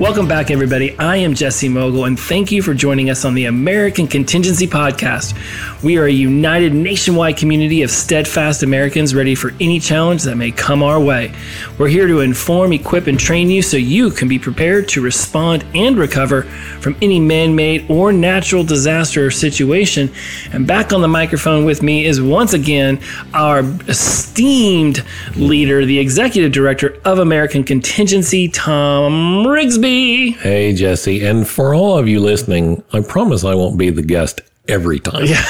Welcome back, everybody. I am Jesse Mogul, and thank you for joining us on the American Contingency Podcast. We are a united nationwide community of steadfast Americans ready for any challenge that may come our way. We're here to inform, equip, and train you so you can be prepared to respond and recover from any man-made or natural disaster or situation. And back on the microphone with me is once again our esteemed leader, the Executive Director of American Contingency, Tom Rigsby. Hey, Jesse. And for all of you listening, I promise I won't be the guest every time. Yeah,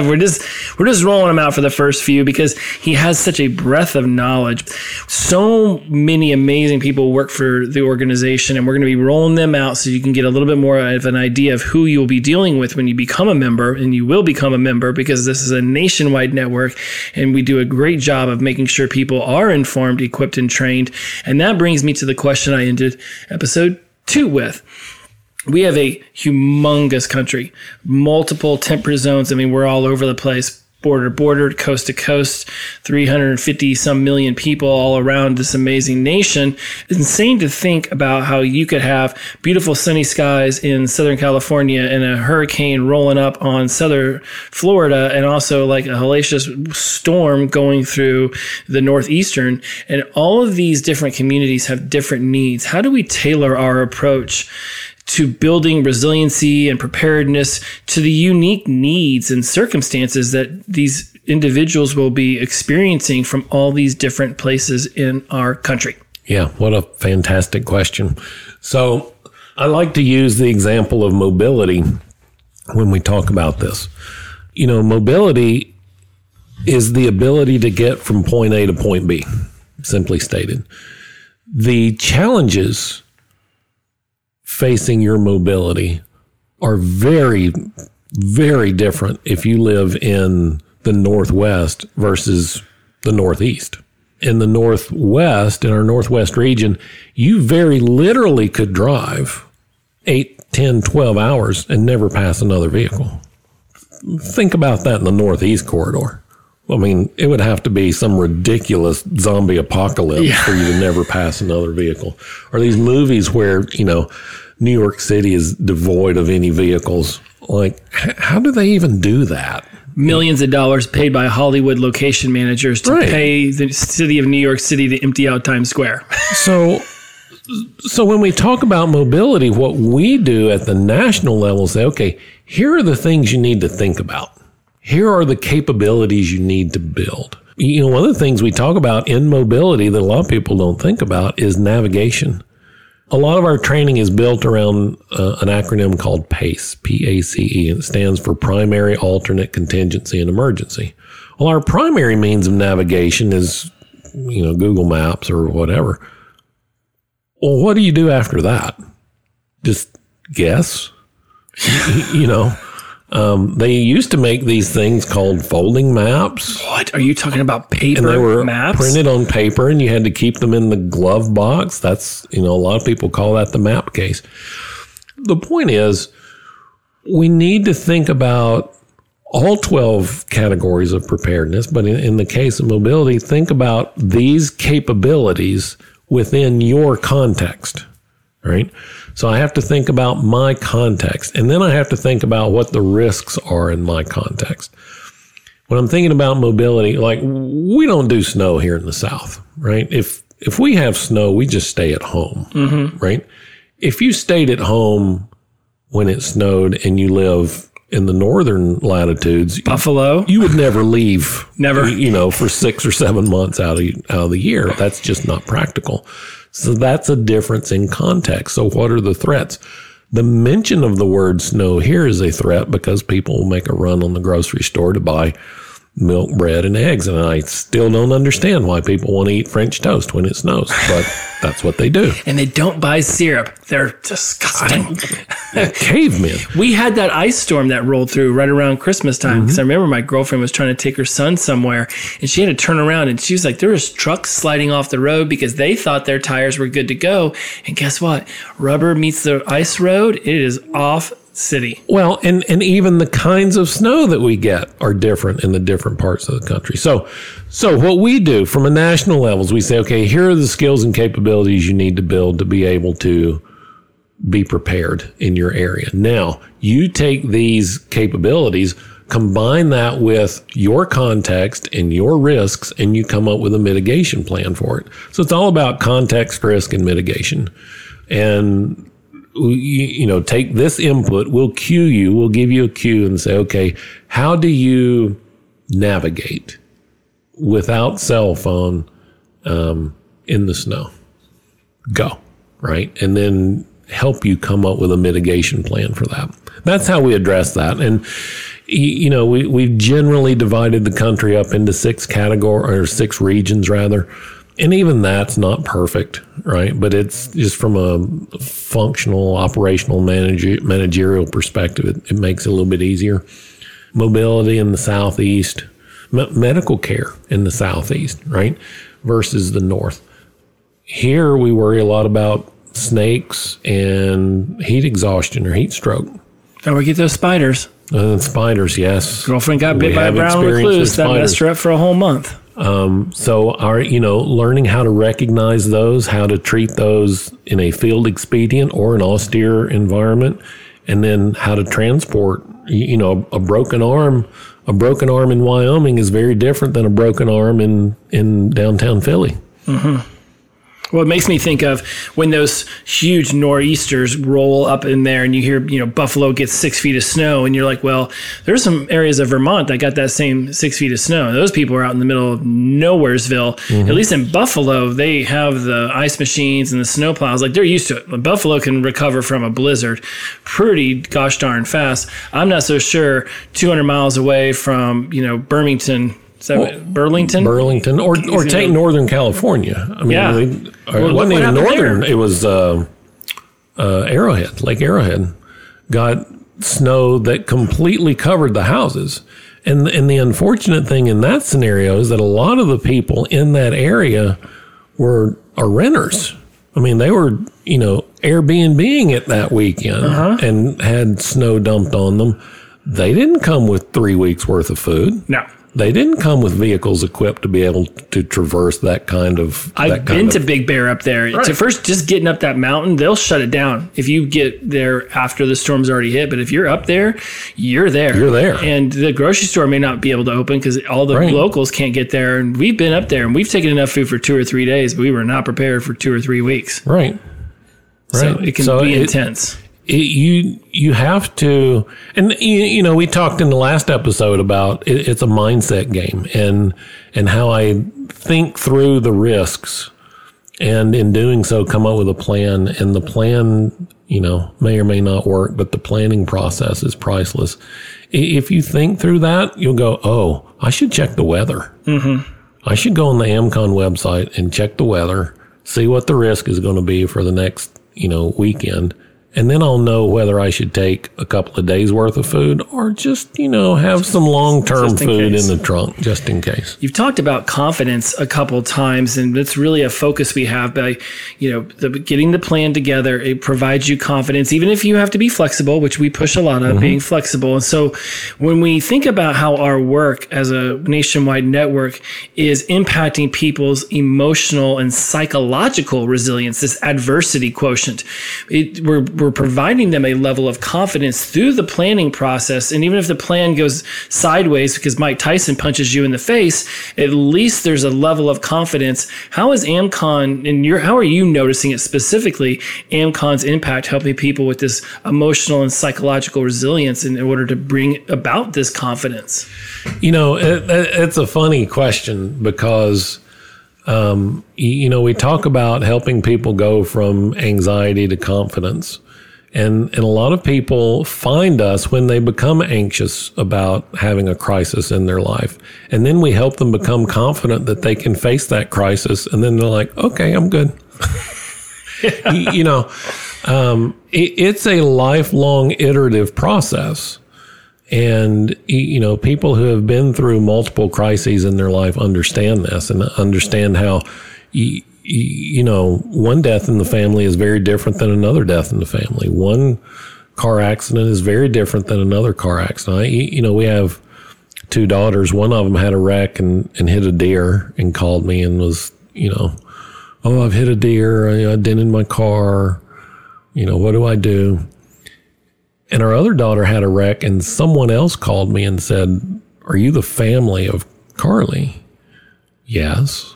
we're just rolling him out for the first few because he has such a breadth of knowledge. So many amazing people work for the organization, and we're going to be rolling them out so you can get a little bit more of an idea of who you'll be dealing with when you become a member, and you will become a member because this is a nationwide network, and we do a great job of making sure people are informed, equipped, and trained. And that brings me to the question I ended episode 2 with. We have a humongous country, multiple temperate zones. I mean, we're all over the place, border to border, coast to coast, 350-some million people all around this amazing nation. It's insane to think about how you could have beautiful sunny skies in Southern California and a hurricane rolling up on Southern Florida, and also like a hellacious storm going through the Northeastern. And all of these different communities have different needs. How do we tailor our approach to building resiliency and preparedness to the unique needs and circumstances that these individuals will be experiencing from all these different places in our country? Yeah, what a fantastic question. So I like to use the example of mobility when we talk about this. You know, mobility is the ability to get from point A to point B, simply stated. The challenges facing your mobility are very, very different if you live in the Northwest versus the Northeast. In the Northwest, in our Northwest region, you very literally could drive 8, 10, 12 hours and never pass another vehicle. Think about that in the Northeast corridor. I mean, it would have to be some ridiculous zombie apocalypse for you to never pass another vehicle. Or these movies where, you know, New York City is devoid of any vehicles. Like, how do they even do that? Millions of dollars paid by Hollywood location managers to pay the city of New York City to empty out Times Square. So when we talk about mobility, what we do at the national level is say, okay, here are the things you need to think about. Here are the capabilities you need to build. You know, one of the things we talk about in mobility that a lot of people don't think about is navigation. A lot of our training is built around an acronym called PACE, P-A-C-E, and it stands for Primary, Alternate, Contingency, and Emergency. Well, our primary means of navigation is, you know, Google Maps or whatever. Well, what do you do after that? Just guess, you know. They used to make these things called folding maps. What? Are you talking about paper maps? And they were printed on paper, and you had to keep them in the glove box. That's, you know, a lot of people call that the map case. The point is, we need to think about all 12 categories of preparedness, but in the case of mobility, think about these capabilities within your context, right? So I have to think about my context, and then I have to think about what the risks are in my context. When I'm thinking about mobility, like, we don't do snow here in the South, right? If we have snow, we just stay at home, mm-hmm. right? If you stayed at home when it snowed and you live in the northern latitudes, Buffalo, you would never leave, never, you know, for 6 or 7 months out of the year. That's just not practical. So that's a difference in context. So what are the threats? The mention of the word snow here is a threat because people will make a run on the grocery store to buy milk, bread, and eggs. And I still don't understand why people want to eat French toast when it snows, but that's what they do. And they don't buy syrup. They're disgusting. They're cavemen. We had that ice storm that rolled through right around Christmas time because mm-hmm. I remember my girlfriend was trying to take her son somewhere, and she had to turn around, and she was like, there was trucks sliding off the road because they thought their tires were good to go. And guess what? Rubber meets the ice road. It is off city. Well, and even the kinds of snow that we get are different in the different parts of the country. So what we do from a national level is we say, okay, here are the skills and capabilities you need to build to be able to be prepared in your area. Now, you take these capabilities, combine that with your context and your risks, and you come up with a mitigation plan for it. So it's all about context, risk, and mitigation. And, you know, take this input, we'll cue you, we'll give you a cue and say, okay, how do you navigate without cell phone in the snow? Go, right? And then help you come up with a mitigation plan for that. That's how we address that. And, you know, we've generally divided the country up into six regions rather. And even that's not perfect, right? But it's just from a functional, operational, managerial perspective, it makes it a little bit easier. Mobility in the Southeast, medical care in the Southeast, right? Versus the North. Here we worry a lot about snakes and heat exhaustion or heat stroke. Don't forget those spiders. Spiders, yes. Girlfriend got bit by a brown recluse. That messed her up for a whole month. So our, you know, learning how to recognize those, how to treat those in a field expedient or an austere environment, and then how to transport, you know, a broken arm in Wyoming is very different than a broken arm in downtown Philly. Mm-hmm. Well, it makes me think of when those huge nor'easters roll up in there and you hear, you know, Buffalo gets 6 feet of snow, and you're like, well, there's some areas of Vermont that got that same 6 feet of snow. Those people are out in the middle of nowheresville. Mm-hmm. At least in Buffalo, they have the ice machines and the snow plows. Like, they're used to it. Buffalo can recover from a blizzard pretty gosh darn fast. I'm not so sure 200 miles away from, you know, Burlington, or take Northern California. I mean, yeah. It wasn't even Northern. There? It was Arrowhead, Lake Arrowhead, got snow that completely covered the houses. And the unfortunate thing in that scenario is that a lot of the people in that area are renters. I mean, they were, you know, Airbnb-ing it that weekend and had snow dumped on them. They didn't come with 3 weeks worth of food. No. They didn't come with vehicles equipped to be able to traverse that kind of... I've been to Big Bear up there. Right. So first, just getting up that mountain, they'll shut it down if you get there after the storm's already hit. But if you're up there, you're there. You're there. And the grocery store may not be able to open because all the locals can't get there. And we've been up there, and we've taken enough food for 2 or 3 days, but we were not prepared for 2 or 3 weeks. Right. So it can be intense. You have to, and you know, we talked in the last episode about it's a mindset game and how I think through the risks, and in doing so come up with a plan, and the plan, you know, may or may not work, but the planning process is priceless. If you think through that, you'll go, oh, I should check the weather. Mm-hmm. I should go on the AmCon website and check the weather, see what the risk is going to be for the next, you know, weekend. And then I'll know whether I should take a couple of days' worth of food or just, you know, have some long-term food in the trunk, just in case. You've talked about confidence a couple times, and that's really a focus we have by, you know, getting the plan together. It provides you confidence, even if you have to be flexible, which we push a lot of, being flexible. And so when we think about how our work as a nationwide network is impacting people's emotional and psychological resilience, this adversity quotient, we're providing them a level of confidence through the planning process. And even if the plan goes sideways because Mike Tyson punches you in the face, at least there's a level of confidence. How is AmCon, and how are you noticing it specifically, AmCon's impact helping people with this emotional and psychological resilience in order to bring about this confidence? You know, it's a funny question because... you know, we talk about helping people go from anxiety to confidence. And a lot of people find us when they become anxious about having a crisis in their life. And then we help them become confident that they can face that crisis. And then they're like, okay, I'm good. You know, it's a lifelong iterative process. And, you know, people who have been through multiple crises in their life understand this and understand how, you know, one death in the family is very different than another death in the family. One car accident is very different than another car accident. You know, we have 2 daughters. One of them had a wreck and hit a deer and called me and was, you know, oh, I've hit a deer. I've been in my car. You know, what do I do? And our other daughter had a wreck, and someone else called me and said, are you the family of Carly? Yes.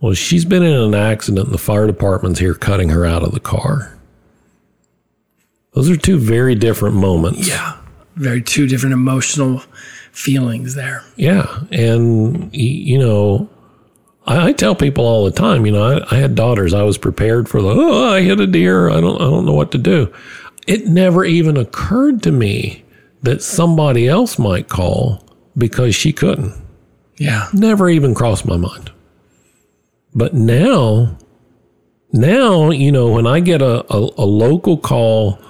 Well, she's been in an accident, and the fire department's here cutting her out of the car. Those are two very different moments. Yeah, very two different emotional feelings there. Yeah, and, you know, I tell people all the time, you know, I had daughters. I was prepared for the, oh, I hit a deer. I don't know what to do. It never even occurred to me that somebody else might call because she couldn't. Yeah. Never even crossed my mind. But now, you know, when I get a local call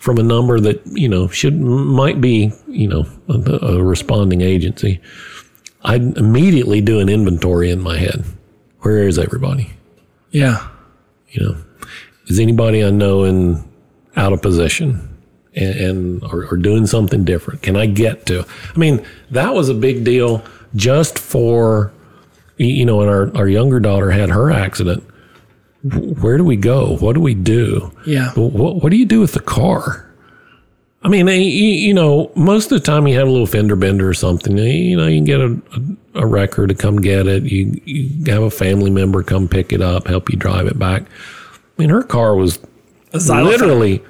from a number that, you know, might be, you know, a responding agency, I immediately do an inventory in my head. Where is everybody? Yeah. You know, is anybody I know out of position and or doing something different? Can I get to? I mean, that was a big deal just for, you know, and our younger daughter had her accident. Where do we go? What do we do? Yeah. What do you do with the car? I mean, you know, most of the time you have a little fender bender or something. You know, you can get a wrecker to come get it. You have a family member come pick it up, help you drive it back. I mean, her car was literally,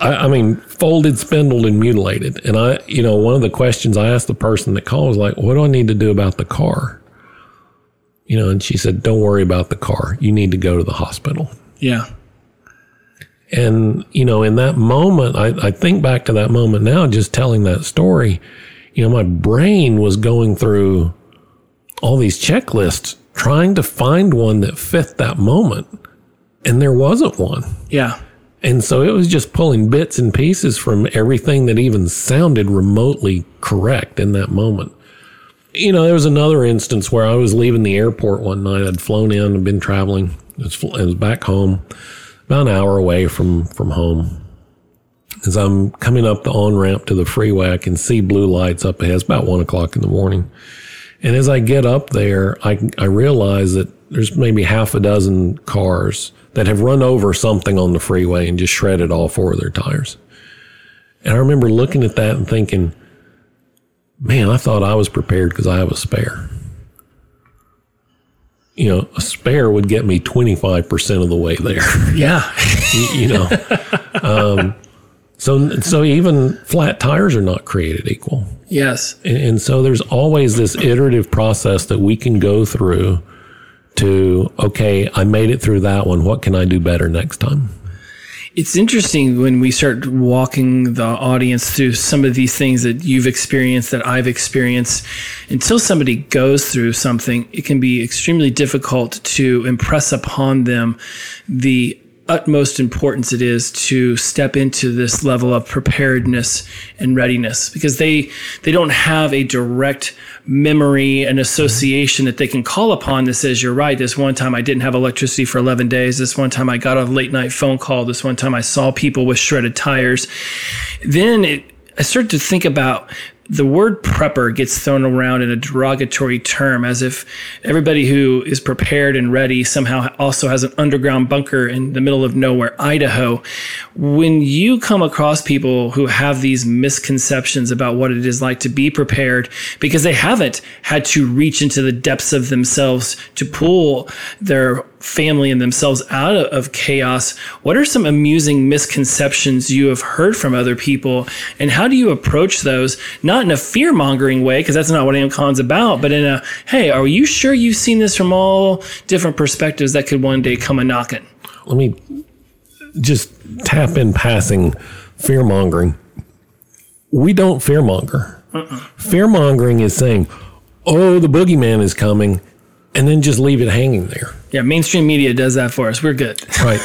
I mean, folded, spindled, and mutilated. And I, you know, one of the questions I asked the person that called was like, what do I need to do about the car? You know, and she said, don't worry about the car. You need to go to the hospital. Yeah. And, you know, in that moment, I think back to that moment now, just telling that story, you know, my brain was going through all these checklists, trying to find one that fit that moment. And there wasn't one. Yeah. And so it was just pulling bits and pieces from everything that even sounded remotely correct in that moment. You know, there was another instance where I was leaving the airport one night. I'd flown in and been traveling. I was back home. About an hour away from home. As I'm coming up the on-ramp to the freeway, I can see blue lights up ahead. It's about 1 o'clock in the morning. And as I get up there, I realize that there's maybe half a dozen cars that have run over something on the freeway and just shredded all four of their tires. And I remember looking at that and thinking, man, I thought I was prepared because I have a spare. You know, a spare would get me 25% of the way there. Yeah. You know, so even flat tires are not created equal. Yes. And so there's always this iterative process that we can go through to, okay, I made it through that one. What can I do better next time? It's interesting when we start walking the audience through some of these things that you've experienced, that I've experienced. Until somebody goes through something, it can be extremely difficult to impress upon them the utmost importance it is to step into this level of preparedness and readiness, because they don't have a direct memory and association that they can call upon that says, you're right, this one time I didn't have electricity for 11 days, this one time I got a late night phone call, this one time I saw people with shredded tires. Then I started to think about the word prepper gets thrown around in a derogatory term, as if everybody who is prepared and ready somehow also has an underground bunker in the middle of nowhere, Idaho. When you come across people who have these misconceptions about what it is like to be prepared, because they haven't had to reach into the depths of themselves to pull their family and themselves out of chaos, what are some amusing misconceptions you have heard from other people, and how do you approach those? Not in a fear-mongering way, because that's not what AmCon's about, but in a, hey, are you sure you've seen this from all different perspectives that could one day come a-knocking? Let me just tap in passing fear-mongering. We don't fear-monger. Fear-mongering is saying, oh, the boogeyman is coming, and then just leave it hanging there. Yeah, mainstream media does that for us. We're good. Right.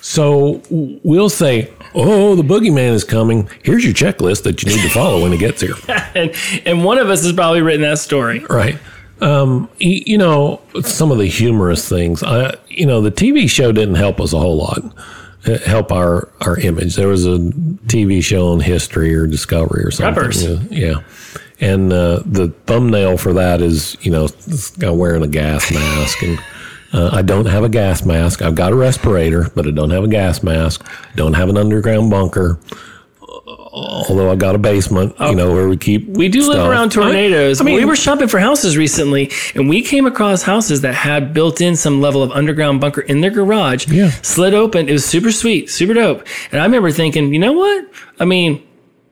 So we'll say, oh, the boogeyman is coming. Here's your checklist that you need to follow when it gets here. and one of us has probably written that story. Right. You know, some of the humorous things. You know, the TV show didn't help us a whole lot, help our image. There was a TV show on History or Discovery or something. Preppers. Yeah. And the thumbnail for that is, you know, this guy wearing a gas mask and I don't have a gas mask. I've got a respirator, but I don't have a gas mask. Don't have an underground bunker. Although I got a basement, you know, where we keep We do stuff. Live around tornadoes. I mean, we were shopping for houses recently, and we came across houses that had built in some level of underground bunker in their garage. Yeah. Slid open. It was super sweet, super dope. And I remember thinking, you know what? I mean,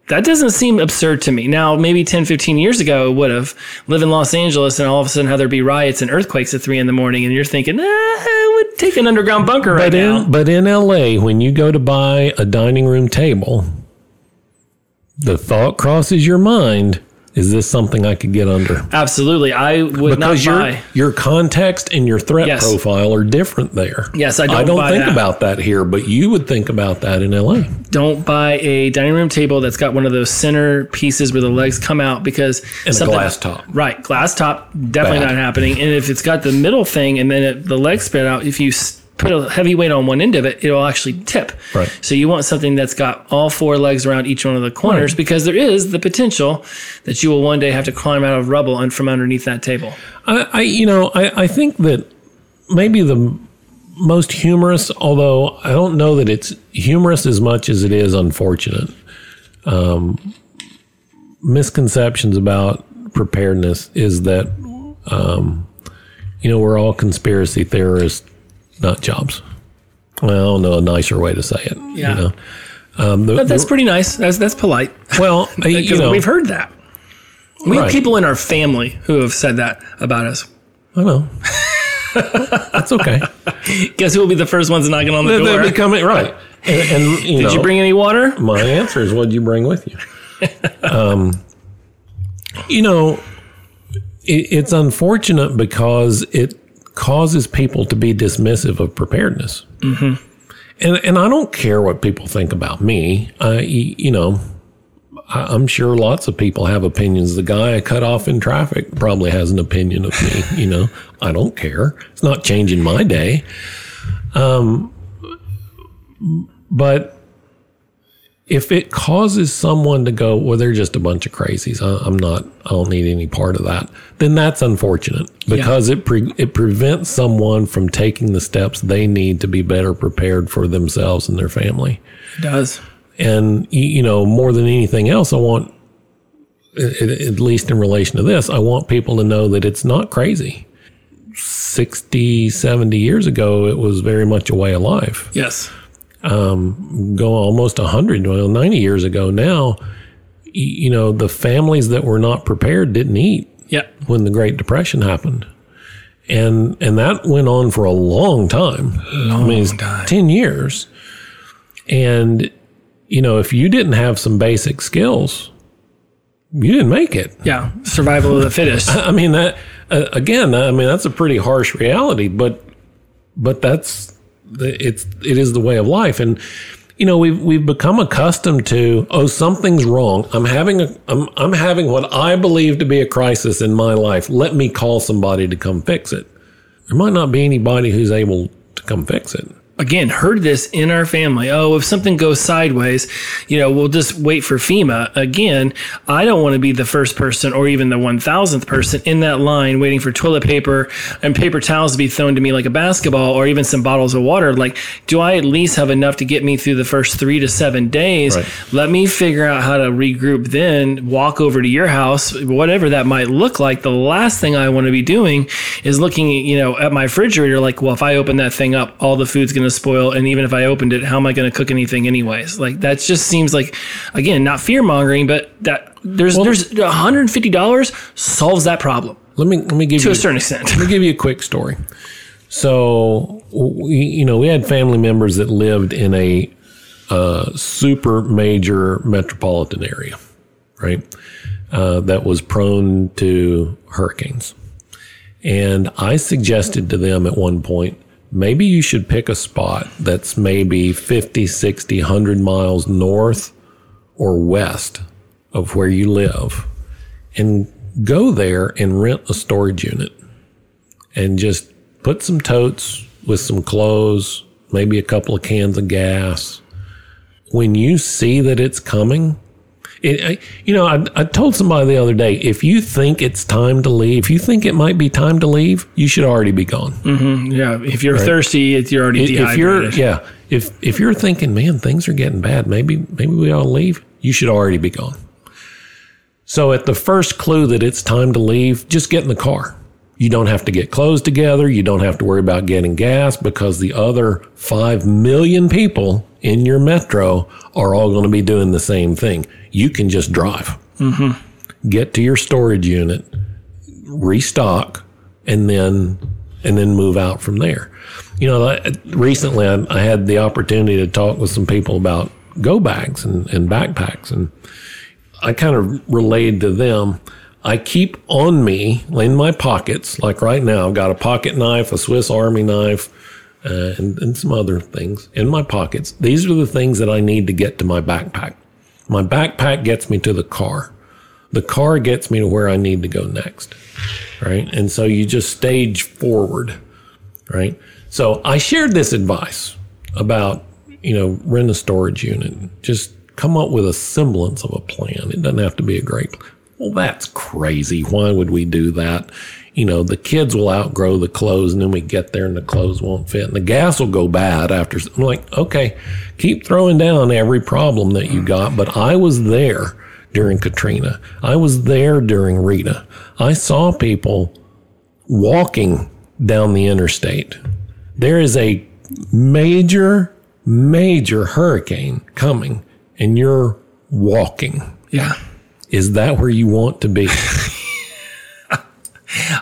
that doesn't seem absurd to me. Now, maybe 10, 15 years ago, it would have. Live in Los Angeles and all of a sudden how there'd be riots and earthquakes at 3 in the morning, and you're thinking, I would take an underground bunker right now. But in L.A., when you go to buy a dining room table, the thought crosses your mind, is this something I could get under? Absolutely. I would not buy. Because your context and your threat profile are different there. Yes, I don't think about that here, but you would think about that in LA. Don't buy a dining room table that's got one of those center pieces where the legs come out, because... And a glass top. Right. Glass top, definitely not happening. And if it's got the middle thing and then the legs spread out, if you put a heavy weight on one end of it, it'll actually tip. Right. So you want something that's got all four legs around each one of the corners, because there is the potential that you will one day have to climb out of rubble and from underneath that table. I think that maybe the most humorous, although I don't know that it's humorous as much as it is unfortunate, misconceptions about preparedness is that, you know, we're all conspiracy theorists. Not jobs. Well, no, a nicer way to say it. Yeah. You know? That's pretty nice. That's polite. Well, you know, we've heard that. We have people in our family who have said that about us. I know. That's okay. Guess who will be the first ones knocking on the door? They'll be coming, right. And you did you bring any water? My answer is, what did you bring with you? You know, it's unfortunate because it causes people to be dismissive of preparedness. Mm-hmm. And I don't care what people think about me. You know, I'm sure lots of people have opinions. The guy I cut off in traffic probably has an opinion of me. You know, I don't care. It's not changing my day. But if it causes someone to go, well, they're just a bunch of crazies, I don't need any part of that, then that's unfortunate, because it prevents someone from taking the steps they need to be better prepared for themselves and their family. It does. And, you know, more than anything else, I want, at least in relation to this, I want people to know that it's not crazy. 60, 70 years ago, it was very much a way of life. Yes. Go almost 100, well, 90 years ago now, you know, the families that were not prepared didn't eat when the Great Depression happened. And that went on for a long time. Long time. 10 years. And, you know, if you didn't have some basic skills, you didn't make it. Yeah. Survival of the fittest. I mean, that, again, I mean, that's a pretty harsh reality, but that's, it is the way of life. And, you know, we've become accustomed to, something's wrong. I'm having what I believe to be a crisis in my life. Let me call somebody to come fix it. There might not be anybody who's able to come fix it. Again, heard this in our family. Oh, if something goes sideways, you know, we'll just wait for FEMA. Again, I don't want to be the first person or even the 1,000th person in that line waiting for toilet paper and paper towels to be thrown to me like a basketball, or even some bottles of water. Like, do I at least have enough to get me through the first 3 to 7 days? Right. Let me figure out how to regroup, then walk over to your house, whatever that might look like. The last thing I want to be doing is looking, you know, at my refrigerator like, well, if I open that thing up, all the food's going to spoil, and even if I opened it, how am I going to cook anything anyways? Like, that just seems like, again, not fear mongering, but that there's $150 solves that problem. Let me give to you, a certain extent. Let me give you a quick story. So, we had family members that lived in a super major metropolitan area, right? That was prone to hurricanes, and I suggested to them at one point, maybe you should pick a spot that's maybe 50, 60, 100 miles north or west of where you live, and go there and rent a storage unit and just put some totes with some clothes, maybe a couple of cans of gas. When you see that it's coming, I told somebody the other day, if you think it's time to leave, if you think it might be time to leave, you should already be gone. Mm-hmm. Yeah. If you're thirsty, you're already dehydrated. If you're thinking, man, things are getting bad, maybe we ought to leave, you should already be gone. So at the first clue that it's time to leave, just get in the car. You don't have to get clothes together. You don't have to worry about getting gas because the other 5 million people in your metro are all going to be doing the same thing. You can just drive. Mm-hmm. Get to your storage unit, restock, and then move out from there. You know, recently I had the opportunity to talk with some people about go bags and backpacks, and I kind of relayed to them, I keep on me in my pockets, like right now, I've got a pocket knife, a Swiss Army knife, and some other things in my pockets. These are the things that I need to get to my backpack. My backpack gets me to the car. The car gets me to where I need to go next, right? And so you just stage forward, right? So I shared this advice about, rent a storage unit. Just come up with a semblance of a plan. It doesn't have to be a great plan. Well, that's crazy. Why would we do that? The kids will outgrow the clothes, and then we get there and the clothes won't fit, and the gas will go bad after. I'm like, okay, keep throwing down every problem that you got. But I was there during Katrina. I was there during Rita. I saw people walking down the interstate. There is a major, major hurricane coming, and you're walking. Yeah. Is that where you want to be?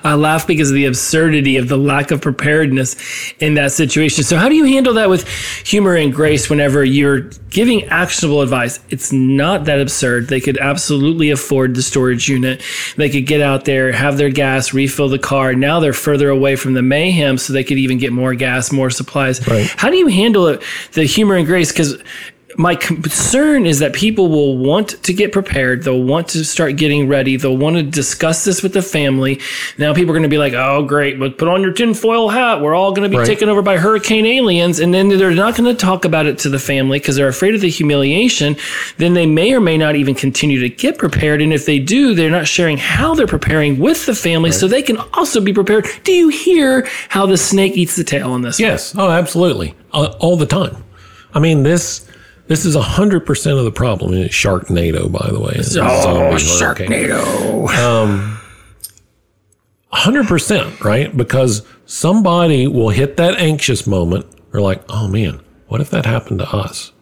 I laugh because of the absurdity of the lack of preparedness in that situation. So how do you handle that with humor and grace whenever you're giving actionable advice? It's not that absurd. They could absolutely afford the storage unit. They could get out there, have their gas, refill the car. Now they're further away from the mayhem, so they could even get more gas, more supplies. Right. How do you handle it, the humor and grace? Because my concern is that people will want to get prepared. They'll want to start getting ready. They'll want to discuss this with the family. Now people are going to be like, oh, great, but put on your tinfoil hat. We're all going to be taken over by hurricane aliens. And then they're not going to talk about it to the family because they're afraid of the humiliation. Then they may or may not even continue to get prepared. And if they do, they're not sharing how they're preparing with the family so they can also be prepared. Do you hear how the snake eats the tail on this? Yes. One? Oh, absolutely. All the time. I mean, This is 100% of the problem. It's Sharknado, by the way. Sharknado. 100%, right? Because somebody will hit that anxious moment. They're like, oh, man, what if that happened to us?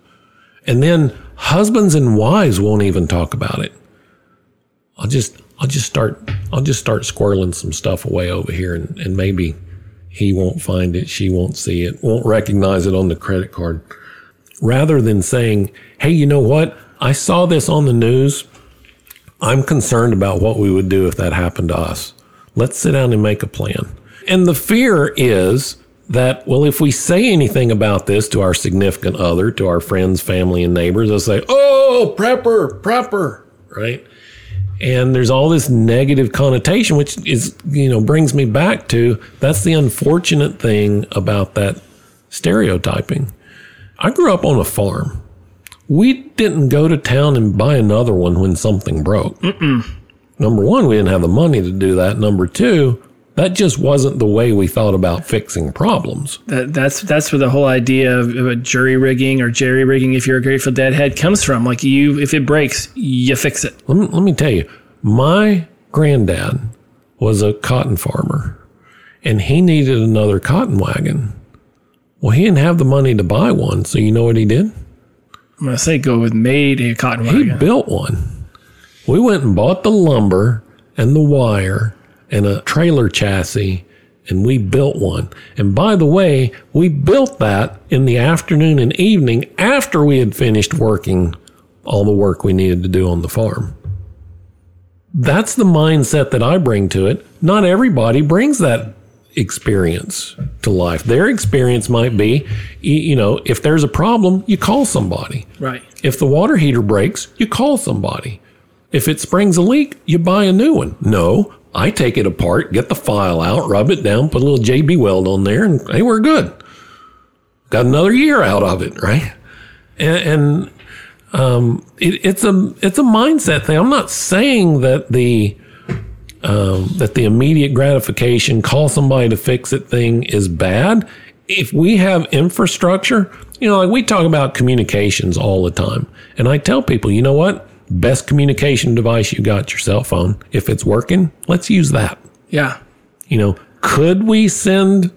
And then husbands and wives won't even talk about it. I'll just start squirreling some stuff away over here, and maybe he won't find it, she won't see it, won't recognize it on the credit card. Rather than saying, hey, you know what? I saw this on the news. I'm concerned about what we would do if that happened to us. Let's sit down and make a plan. And the fear is that, well, if we say anything about this to our significant other, to our friends, family, and neighbors, they'll say, oh, prepper, right? And there's all this negative connotation, which is, brings me back to, that's the unfortunate thing about that stereotyping. I grew up on a farm. We didn't go to town and buy another one when something broke. Mm-mm. Number one, we didn't have the money to do that. Number two, that just wasn't the way we thought about fixing problems. That's where the whole idea of jerry rigging, if you're a Grateful Dead head, comes from. Like, if it breaks, you fix it. Let me tell you, my granddad was a cotton farmer, and he needed another cotton wagon. Well, he didn't have the money to buy one, so you know what he did? I'm going to say go with made a cotton wagon. He built one. We went and bought the lumber and the wire and a trailer chassis, and we built one. And by the way, we built that in the afternoon and evening after we had finished working all the work we needed to do on the farm. That's the mindset that I bring to it. Not everybody brings that experience to life. Their experience might be, if there's a problem, you call somebody. Right. If the water heater breaks, you call somebody. If it springs a leak, you buy a new one. No, I take it apart, get the file out, rub it down, put a little JB Weld on there, and hey, we're good. Got another year out of it, right? And It's a mindset thing. I'm not saying that the immediate gratification, call somebody to fix it thing is bad. If we have infrastructure, like we talk about communications all the time. And I tell people, you know what? Best communication device you got, your cell phone. If it's working, let's use that. Yeah. Could we send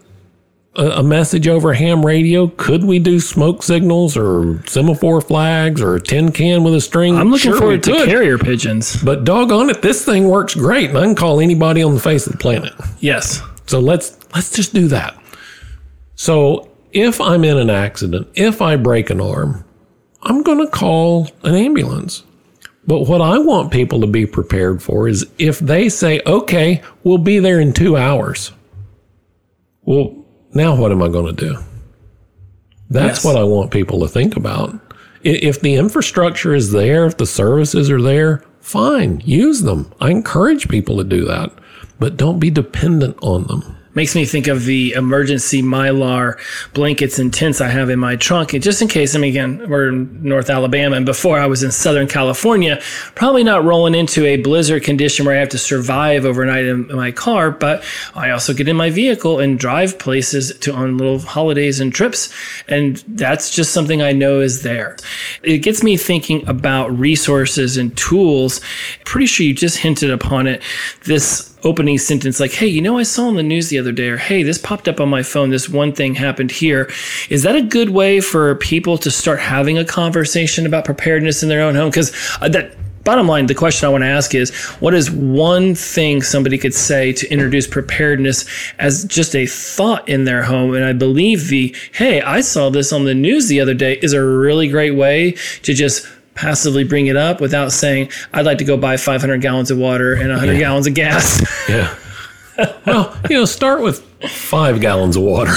a message over ham radio? Could we do smoke signals or semaphore flags or a tin can with a string? I'm looking forward to carrier pigeons. But doggone it, this thing works great, and I can call anybody on the face of the planet. Yes. So let's just do that. So if I'm in an accident, if I break an arm, I'm going to call an ambulance. But what I want people to be prepared for is if they say, okay, we'll be there in 2 hours. Well, now what am I going to do? That's what I want people to think about. If the infrastructure is there, if the services are there, fine, use them. I encourage people to do that, but don't be dependent on them. Makes me think of the emergency Mylar blankets and tents I have in my trunk. And just in case, again, we're in North Alabama, and before I was in Southern California, probably not rolling into a blizzard condition where I have to survive overnight in my car, but I also get in my vehicle and drive places on little holidays and trips. And that's just something I know is there. It gets me thinking about resources and tools. Pretty sure you just hinted upon it. This opening sentence like, hey, I saw on the news the other day, or hey, this popped up on my phone, this one thing happened here. Is that a good way for people to start having a conversation about preparedness in their own home? Because that bottom line, the question I want to ask is, what is one thing somebody could say to introduce preparedness as just a thought in their home? And I believe the, hey, I saw this on the news the other day is a really great way to just passively bring it up without saying, I'd like to go buy 500 gallons of water and 100 gallons of gas. Yeah. Well, start with 5 gallons of water.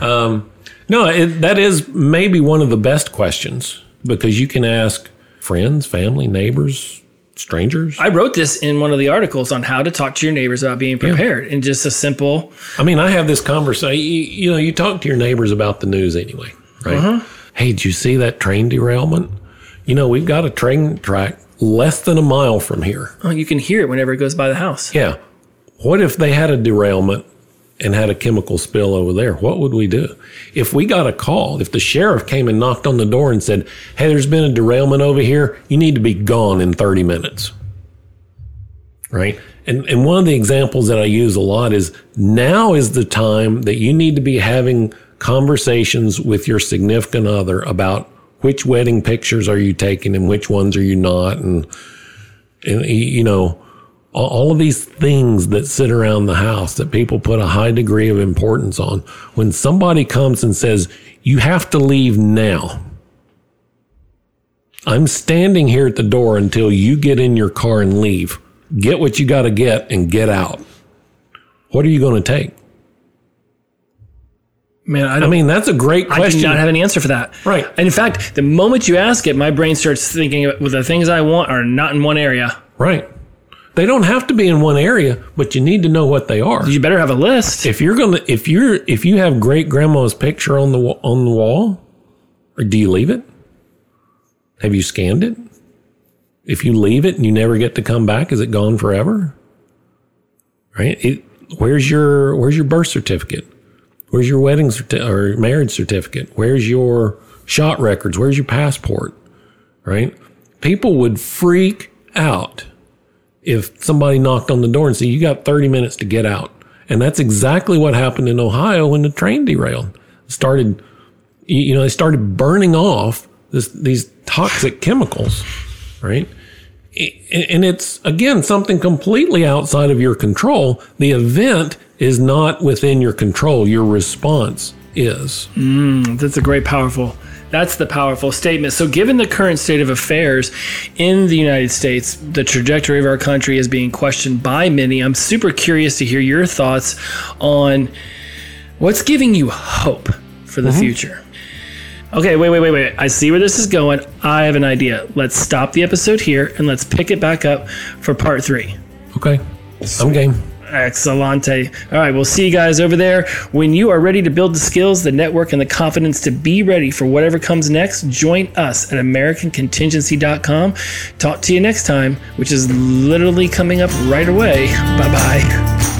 Yeah. That is maybe one of the best questions, because you can ask friends, family, neighbors, strangers. I wrote this in one of the articles on how to talk to your neighbors about being prepared, and just a simple... I have this conversation. You talk to your neighbors about the news anyway, right? Uh-huh. Hey, did you see that train derailment? We've got a train track less than a mile from here. Oh, you can hear it whenever it goes by the house. Yeah. What if they had a derailment and had a chemical spill over there? What would we do? If we got a call, if the sheriff came and knocked on the door and said, hey, there's been a derailment over here, you need to be gone in 30 minutes. Right? And one of the examples that I use a lot is, now is the time that you need to be having conversations with your significant other about which wedding pictures are you taking and which ones are you not? And all of these things that sit around the house that people put a high degree of importance on. When somebody comes and says, you have to leave now. I'm standing here at the door until you get in your car and leave. Get what you got to get and get out. What are you going to take? Man, that's a great question. I do not have an answer for that. Right. And in fact, the moment you ask it, my brain starts thinking, well, the things I want are not in one area. Right. They don't have to be in one area, but you need to know what they are. You better have a list. If you have great grandma's picture on the wall, or do you leave it? Have you scanned it? If you leave it and you never get to come back, is it gone forever? Right. Where's your birth certificate? Where's your wedding or marriage certificate? Where's your shot records? Where's your passport? Right? People would freak out if somebody knocked on the door and said, you got 30 minutes to get out. And that's exactly what happened in Ohio when the train derailed. They started burning off these toxic chemicals, right? And it's, again, something completely outside of your control. The event is not within your control. Your response is. That's a great, powerful. That's the powerful statement. So given the current state of affairs in the United States, the trajectory of our country is being questioned by many. I'm super curious to hear your thoughts on what's giving you hope for the future. Okay, wait. I see where this is going. I have an idea. Let's stop the episode here and let's pick it back up for part 3. Okay. I'm game. Excellente. All right, we'll see you guys over there. When you are ready to build the skills, the network, and the confidence to be ready for whatever comes next, join us at AmericanContingency.com. Talk to you next time, which is literally coming up right away. Bye-bye.